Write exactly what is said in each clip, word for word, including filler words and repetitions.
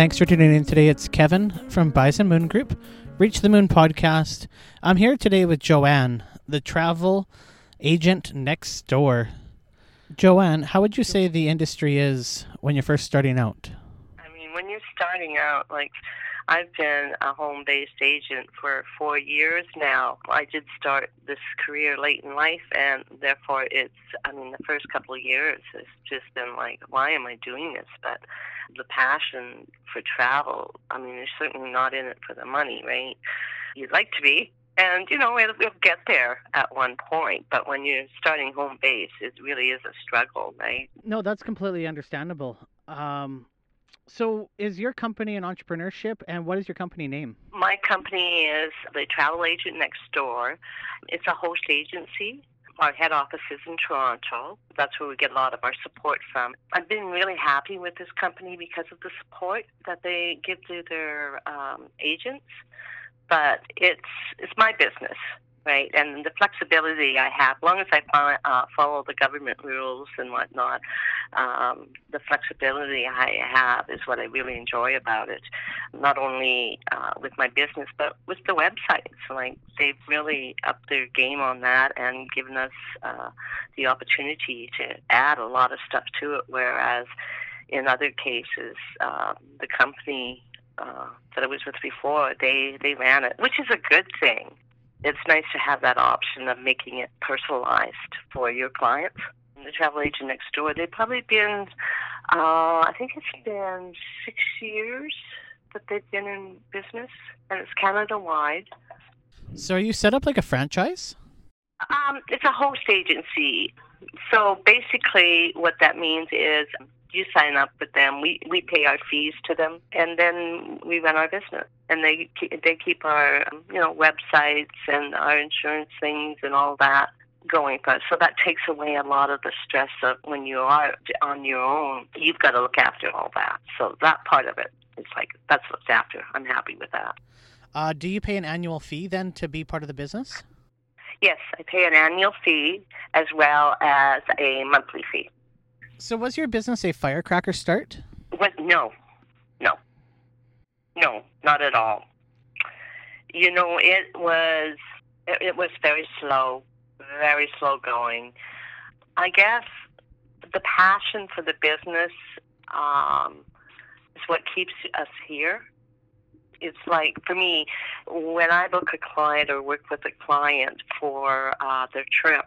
Thanks for tuning in today. It's Kevin from Bison Moon Group, Reach the Moon Podcast. I'm here today with Joanne, the travel agent next door. Joanne, how would you say the industry is when you're first starting out? I mean, when you're starting out, like, I've been a home-based agent for four years now. I did start this career late in life, and therefore it's, I mean, the first couple of years has just been like, why am I doing this? But the passion for travel, I mean, you're certainly not in it for the money, right? You'd like to be, and, you know, it'll, it'll get there at one point. But when you're starting home-based, it really is a struggle, right? No, that's completely understandable. Um So is your company an entrepreneurship, and what is your company name? My company is The Travel Agent Next Door. It's a host agency. Our head office is in Toronto. That's where we get a lot of our support from. I've been really happy with this company because of the support that they give to their um, agents. But it's it's my business, right? And the flexibility I have, as long as I follow, uh, follow the government rules and whatnot, um, the flexibility I have is what I really enjoy about it, not only uh, with my business, but with the websites. Like, they've really upped their game on that and given us uh, the opportunity to add a lot of stuff to it, whereas in other cases, uh, the company uh, that I was with before, they, they ran it, which is a good thing. It's nice to have that option of making it personalized for your clients. The Travel Agent Next Door, they've probably been, uh, I think it's been six years that they've been in business, and it's Canada-wide. So are you set up like a franchise? Um, it's a host agency. So basically what that means is you sign up with them, we, we pay our fees to them, and then we run our business. And they they keep our, you know, websites and our insurance things and all that going for us. So that takes away a lot of the stress of when you are on your own, you've got to look after all that. So that part of it, it's like, that's what's after. I'm happy with that. Uh, do you pay an annual fee then to be part of the business? Yes, I pay an annual fee as well as a monthly fee. So was your business a firecracker start? What? No, no, no, not at all. You know, it was it, it was very slow, very slow going. I guess the passion for the business um, is what keeps us here. It's like, for me, when I book a client or work with a client for uh, their trip,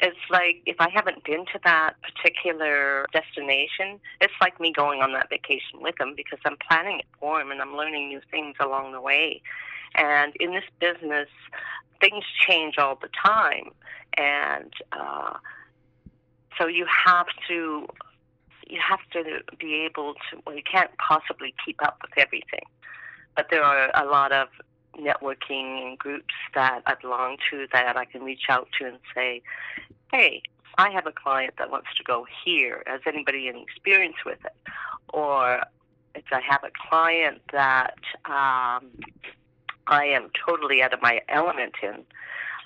it's like, if I haven't been to that particular destination, it's like me going on that vacation with them, because I'm planning it for them and I'm learning new things along the way. And in this business, things change all the time. And uh, so you have to, you have to be able to, well, you can't possibly keep up with everything. But there are a lot of networking and groups that I belong to that I can reach out to and say, hey, I have a client that wants to go here. Has anybody any experience with it? Or if I have a client that um, I am totally out of my element in,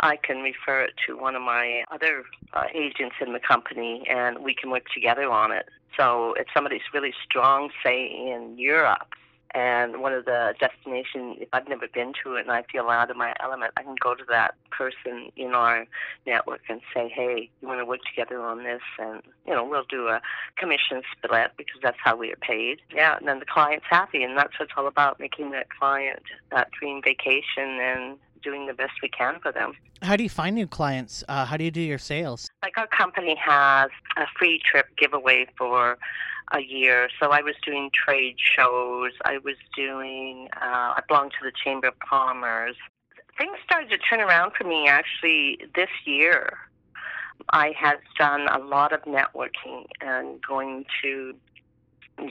I can refer it to one of my other uh, agents in the company, and we can work together on it. So if somebody's really strong, say, in Europe, and one of the destinations, if I've never been to it and I feel out of my element, I can go to that person in our network and say, hey, you want to work together on this? And, you know, we'll do a commission split because that's how we are paid. Yeah, and then the client's happy, and that's what it's all about, making that client that dream vacation and doing the best we can for them. How do you find new clients? Uh, how do you do your sales? Like, our company has a free trip giveaway for a year. So I was doing trade shows. I was doing, uh, I belonged to the Chamber of Commerce. Things started to turn around for me actually this year. I had done a lot of networking and going to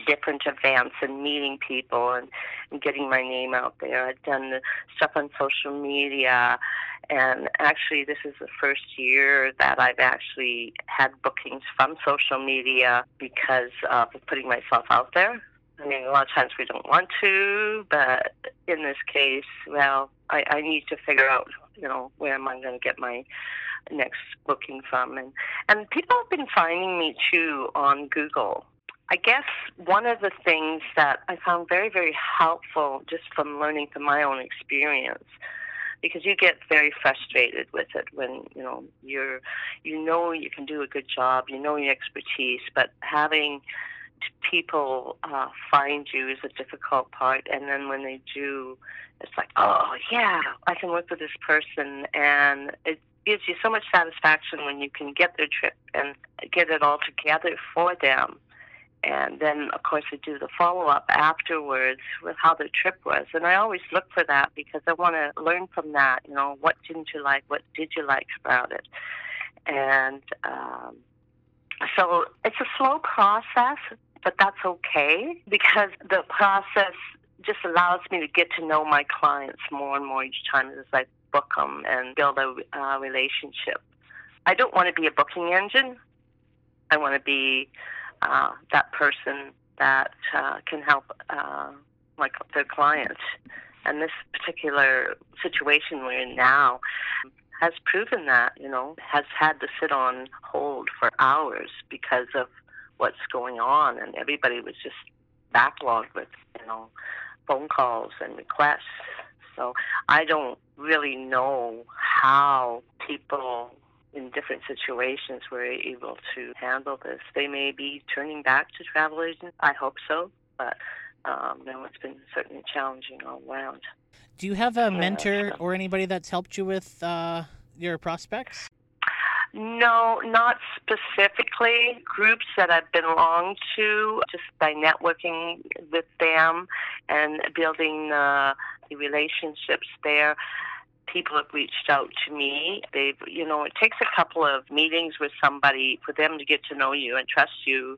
different events and meeting people and, and getting my name out there. I've done the stuff on social media, and actually this is the first year that I've actually had bookings from social media because of putting myself out there. I mean, a lot of times we don't want to, but in this case, well, I, I need to figure out, you know, where am I going to get my next booking from. And, and people have been finding me too on Google. I guess one of the things that I found very, very helpful just from learning from my own experience, because you get very frustrated with it when, you know, you're, you know you can do a good job, you know your expertise, but having people uh, find you is a difficult part. And then when they do, it's like, oh, yeah, I can work with this person. And it gives you so much satisfaction when you can get their trip and get it all together for them. And then, of course, I do the follow-up afterwards with how the trip was. And I always look for that because I want to learn from that, you know, what didn't you like, what did you like about it? And um, so it's a slow process, but that's okay because the process just allows me to get to know my clients more and more each time as I book them and build a uh, relationship. I don't want to be a booking engine. I want to be... Uh, that person that uh, can help uh, like their client. And this particular situation we're in now has proven that, you know, has had to sit on hold for hours because of what's going on. And everybody was just backlogged with, you know, phone calls and requests. So I don't really know how people in different situations were able to handle this. They may be turning back to travel agents. I hope so, but um, no, it's been certainly challenging all around. Do you have a mentor yeah, so. or anybody that's helped you with uh, your prospects? No, not specifically. Groups that I've belonged to, just by networking with them and building uh, the relationships there. People have reached out to me. They've, you know, it takes a couple of meetings with somebody for them to get to know you and trust you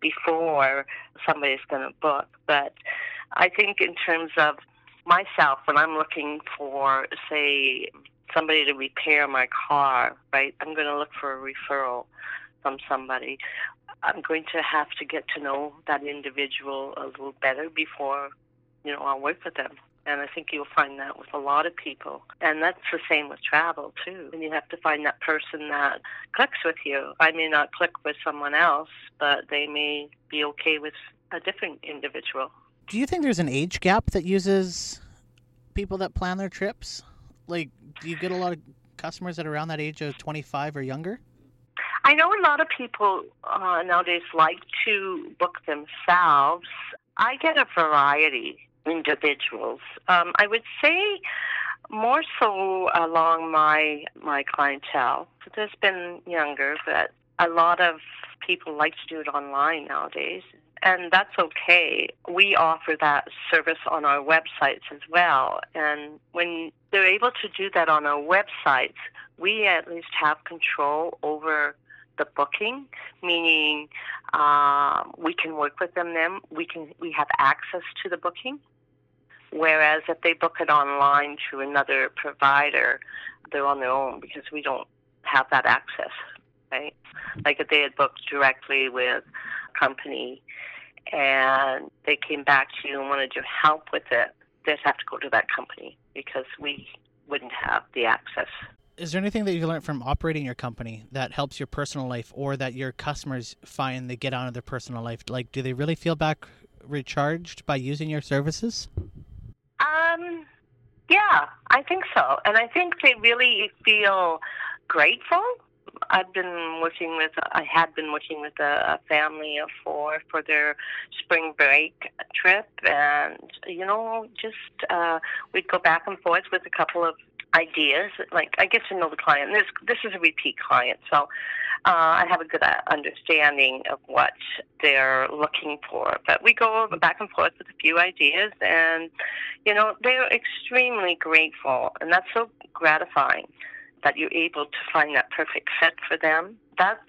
before somebody's going to book. But I think in terms of myself, when I'm looking for, say, somebody to repair my car, right, I'm going to look for a referral from somebody. I'm going to have to get to know that individual a little better before, you know, I'll work with them. And I think you'll find that with a lot of people. And that's the same with travel, too. And you have to find that person that clicks with you. I may not click with someone else, but they may be okay with a different individual. Do you think there's an age gap that uses people that plan their trips? Like, do you get a lot of customers that are around that age of twenty-five or younger? I know a lot of people uh, nowadays like to book themselves. I get a variety individuals. Um, I would say more so along my my clientele. There's been younger, but a lot of people like to do it online nowadays, and that's okay. We offer that service on our websites as well, and when they're able to do that on our websites, we at least have control over the booking, meaning uh, we can work with them then. We can we have access to the booking. Whereas if they book it online through another provider, they're on their own because we don't have that access, right? Like if they had booked directly with a company and they came back to you and wanted your help with it, they'd have to go to that company because we wouldn't have the access. Is there anything that you've learned from operating your company that helps your personal life or that your customers find they get out of their personal life? Like, do they really feel back recharged by using your services? Um, yeah, I think so. And I think they really feel grateful. I've been working with, I had been working with a, a family of four for their spring break trip. And, you know, just uh, we'd go back and forth with a couple of ideas. Like, I get to know the client. This this is a repeat client, so uh, I have a good understanding of what they're looking for. But we go back and forth with a few ideas, and, you know, they're extremely grateful, and that's so gratifying that you're able to find that perfect fit for them. That's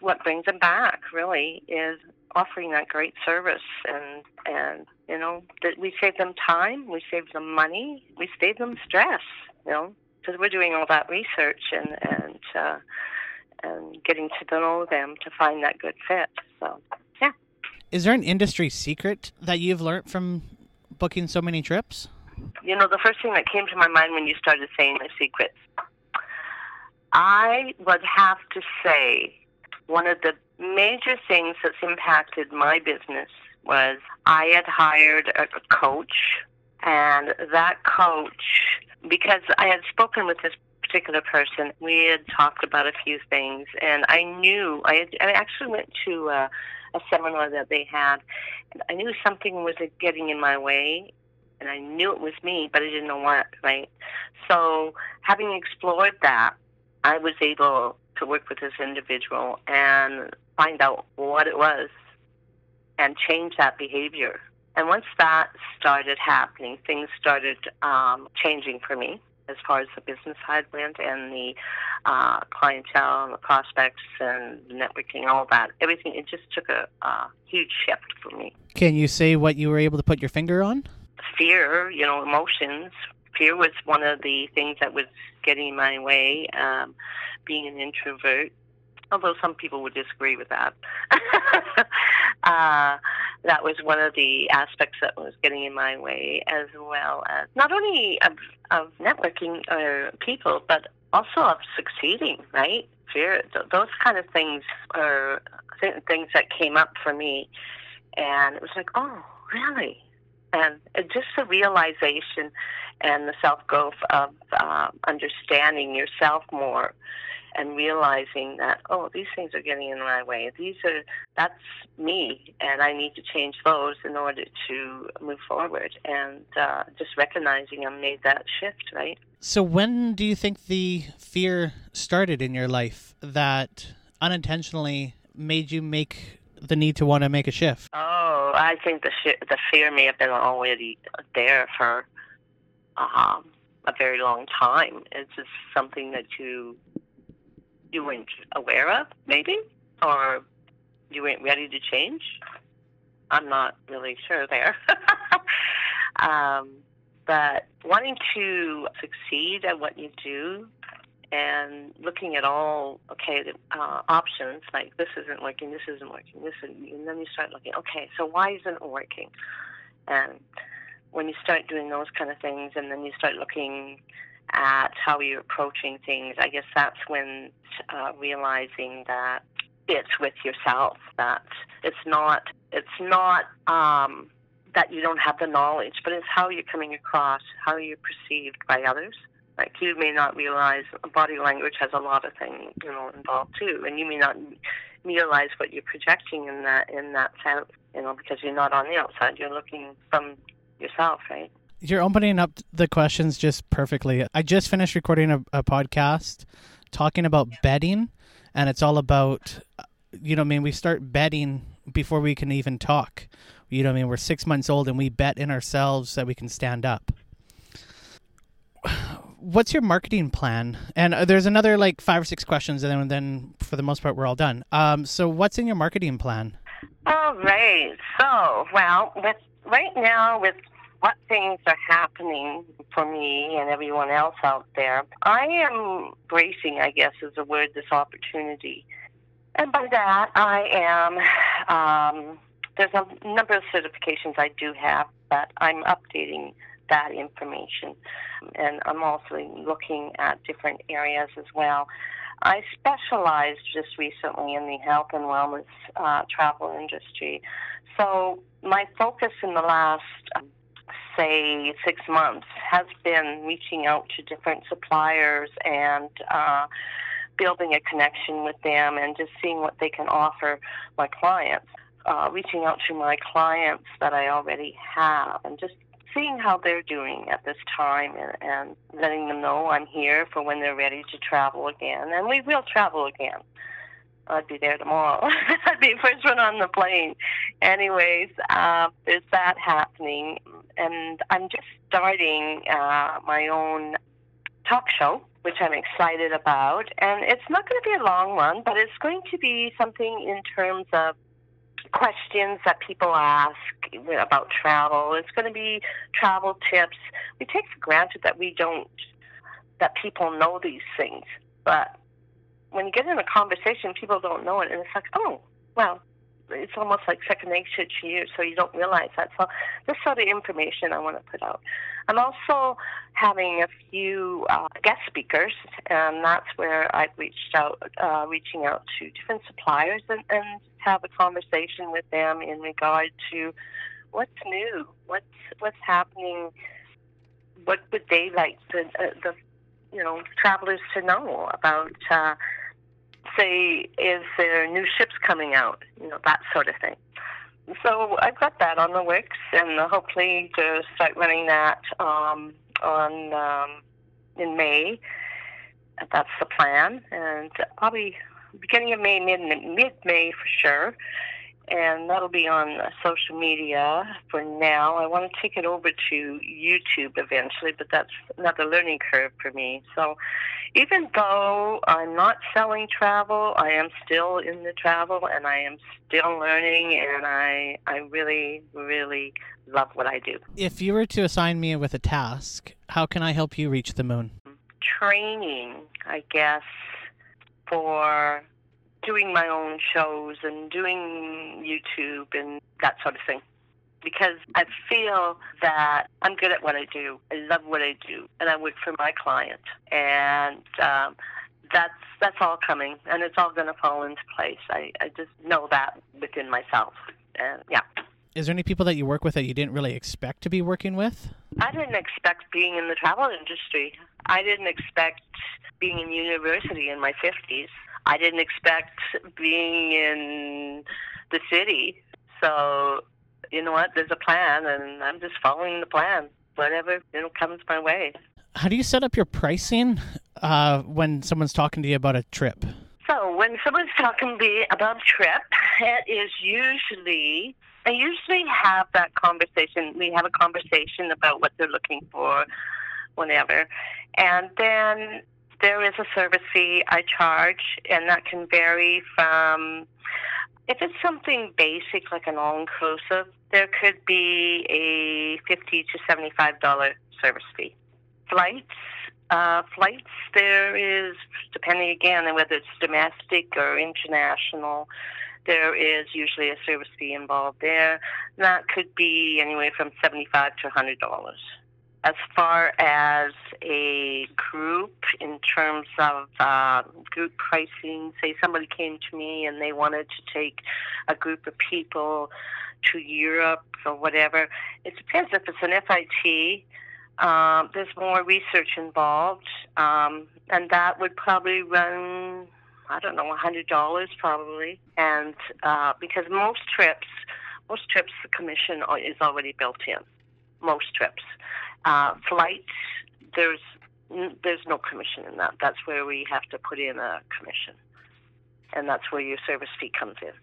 what brings them back, really, is offering that great service. And, and you know, that we save them time, we save them money, we save them stress. You know, because we're doing all that research and and uh, and getting to know them to find that good fit. So, yeah. Is there an industry secret that you've learned from booking so many trips? You know, the first thing that came to my mind when you started saying the secrets, I would have to say one of the major things that's impacted my business was I had hired a coach, and that coach, because I had spoken with this particular person, we had talked about a few things, and I knew, I, had, I actually went to a, a seminar that they had, and I knew something was getting in my way, and I knew it was me, but I didn't know what, right? So having explored that, I was able to work with this individual and find out what it was and change that behavior. And once that started happening, things started um, changing for me as far as the business side went, and the uh, clientele and the prospects and networking, all that. Everything, it just took a, a huge shift for me. Can you say what you were able to put your finger on? Fear, you know, emotions. Fear was one of the things that was getting in my way, um, being an introvert, although some people would disagree with that. uh, that was one of the aspects that was getting in my way, as well as not only of, of networking or people, but also of succeeding, right? Fear, th- those kind of things are th- things that came up for me. And it was like, oh, really? And just the realization and the self-growth of uh, understanding yourself more and realizing that, oh, these things are getting in my way. These are, that's me, and I need to change those in order to move forward. And uh, just recognizing I made that shift, right? So when do you think the fear started in your life that unintentionally made you make the need to want to make a shift? Oh, I think the sh- the fear may have been already there for um, a very long time. It's just something that you you weren't aware of, maybe, or you weren't ready to change. I'm not really sure there. um, but wanting to succeed at what you do, and looking at all, okay, the uh, options, like this isn't working, this isn't working, this isn't, and then you start looking, okay, so why isn't it working? And when you start doing those kind of things, and then you start looking at how you're approaching things, I guess that's when uh, realizing that it's with yourself, that it's not, it's not um, that you don't have the knowledge, but it's how you're coming across, how you're perceived by others. Like, you may not realize body language has a lot of things, you know, involved too, and you may not realize what you're projecting in that in that sense, you know, because you're not on the outside, you're looking from yourself, right? You're opening up the questions just perfectly. I just finished recording a, a podcast talking about yeah. bedding, and it's all about, you know, I mean, we start bedding before we can even talk. You know, I mean, we're six months old, and we bet in ourselves that we can stand up. What's your marketing plan? And there's another like five or six questions, and then, then for the most part, we're all done. Um, so what's in your marketing plan? All right. So, well, with right now, with what things are happening for me and everyone else out there, I am bracing, I guess is the word, this opportunity. And by that, I am, um, there's a number of certifications I do have, but I'm updating that information, and I'm also looking at different areas as well. I specialized just recently in the health and wellness uh, travel industry, so my focus in the last, um, say, six months has been reaching out to different suppliers and uh, building a connection with them and just seeing what they can offer my clients, uh, reaching out to my clients that I already have and just seeing how they're doing at this time and, and letting them know I'm here for when they're ready to travel again. And we will travel again. I'd be there tomorrow. I'd be the first one on the plane. Anyways, uh, there's that happening. And I'm just starting uh, my own talk show, which I'm excited about. And it's not going to be a long one, but it's going to be something in terms of questions that people ask about travel. It's going to be travel tips. We take for granted that we don't, that people know these things. But when you get in a conversation, people don't know it. And it's like, oh, well, it's almost like second nature to you, so you don't realize that. So this sort of information I want to put out. I'm also having a few uh, guest speakers, and that's where I've reached out, uh, reaching out to different suppliers and, and have a conversation with them in regard to what's new, what's what's happening, what would they like the uh, the you know travelers to know about. Uh, Say, is there new ships coming out? You know, that sort of thing. So I've got that on the Wix, and hopefully to start running that um, on um, in May. That's the plan, and probably beginning of May, mid mid May for sure. And that'll be on social media for now. I want to take it over to YouTube eventually, but that's another learning curve for me. So even though I'm not selling travel, I am still in the travel, and I am still learning, and I I really, really love what I do. If you were to assign me with a task, how can I help you reach the moon? Training, I guess, for doing my own shows and doing YouTube and that sort of thing, because I feel that I'm good at what I do. I love what I do, and I work for my client, and um, that's that's all coming, and it's all going to fall into place. I, I just know that within myself, and yeah. Is there any people that you work with that you didn't really expect to be working with? I didn't expect being in the travel industry. I didn't expect being in university in my fifties. I didn't expect being in the city. So, you know what, there's a plan, and I'm just following the plan. Whatever, you know, comes my way. How do you set up your pricing uh, when someone's talking to you about a trip? So when someone's talking to me about a trip, it is usually... I usually have that conversation. We have a conversation about what they're looking for, whatever. And then there is a service fee I charge, and that can vary from, if it's something basic like an all-inclusive, there could be a fifty dollars to seventy-five dollars service fee. Flights, uh, flights there is, depending again on whether it's domestic or international, there is usually a service fee involved there. That could be anywhere from seventy-five dollars to one hundred dollars. As far as a group, in terms of uh, group pricing, say somebody came to me and they wanted to take a group of people to Europe or whatever, it depends if it's an F I T. Uh, there's more research involved, um, and that would probably run... I don't know, one hundred dollars probably. And uh, because most trips, most trips, the commission is already built in. Most trips. Uh, flights, there's there's no commission in that. That's where we have to put in a commission. And that's where your service fee comes in.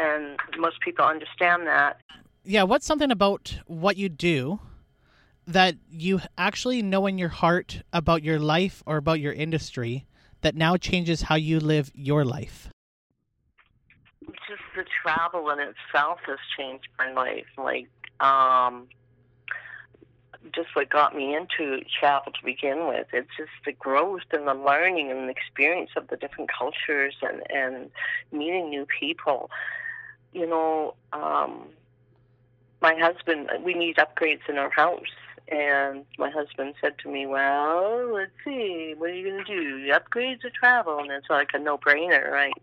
And most people understand that. Yeah, what's something about what you do that you actually know in your heart about your life or about your industry that now changes how you live your life? Just the travel in itself has changed my life. Like, um, just what got me into travel to begin with. It's just the growth and the learning and the experience of the different cultures and, and meeting new people. You know, um, my husband, we need upgrades in our house. And my husband said to me, well, let's see, what are you going to do? Upgrades or travel? And it's like a no-brainer, right?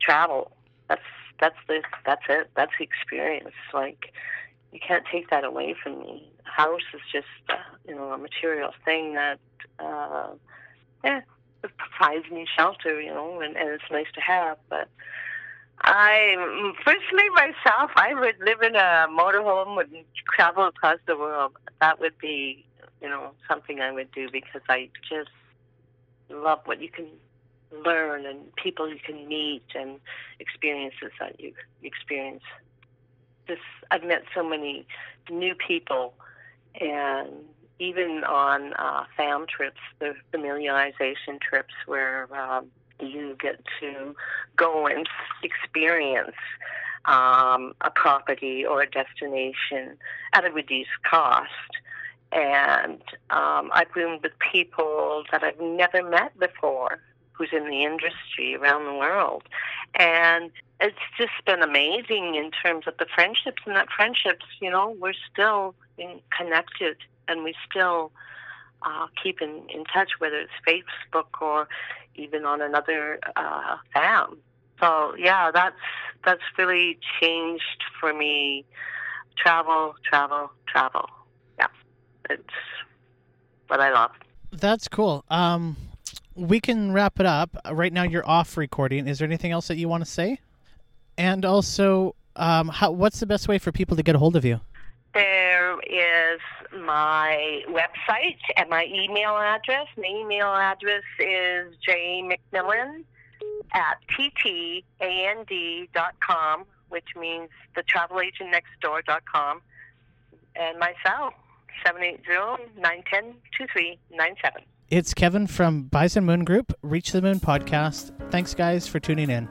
Travel. That's that's the that's it. That's the experience. Like, you can't take that away from me. House is just, uh, you know, a material thing that, uh, yeah, it provides me shelter, you know, and, and it's nice to have, but... I, personally, myself, I would live in a motorhome and travel across the world. That would be, you know, something I would do, because I just love what you can learn and people you can meet and experiences that you experience. Just, I've met so many new people, and even on uh, fam trips, the familiarization trips where... Um, you get to go and experience um, a property or a destination at a reduced cost. And um, I've roomed with people that I've never met before, who's in the industry around the world. And it's just been amazing in terms of the friendships, and that friendships, you know, we're still connected and we still uh, keep in, in touch, whether it's Facebook or even on another uh, app. So, yeah, that's that's really changed for me. Travel, travel, travel. Yeah, it's what I love. That's cool. Um, we can wrap it up. Right now you're off recording. Is there anything else that you want to say? And also, um, how, what's the best way for people to get a hold of you? There is my website and my email address. My email address is j mcmillan at t t a n d dot com, which means the travel agent next door dot com, and my cell, seven eight zero, nine one zero, two three nine seven. It's Kevin from Bison Moon Group, Reach the Moon Podcast. Thanks, guys, for tuning in.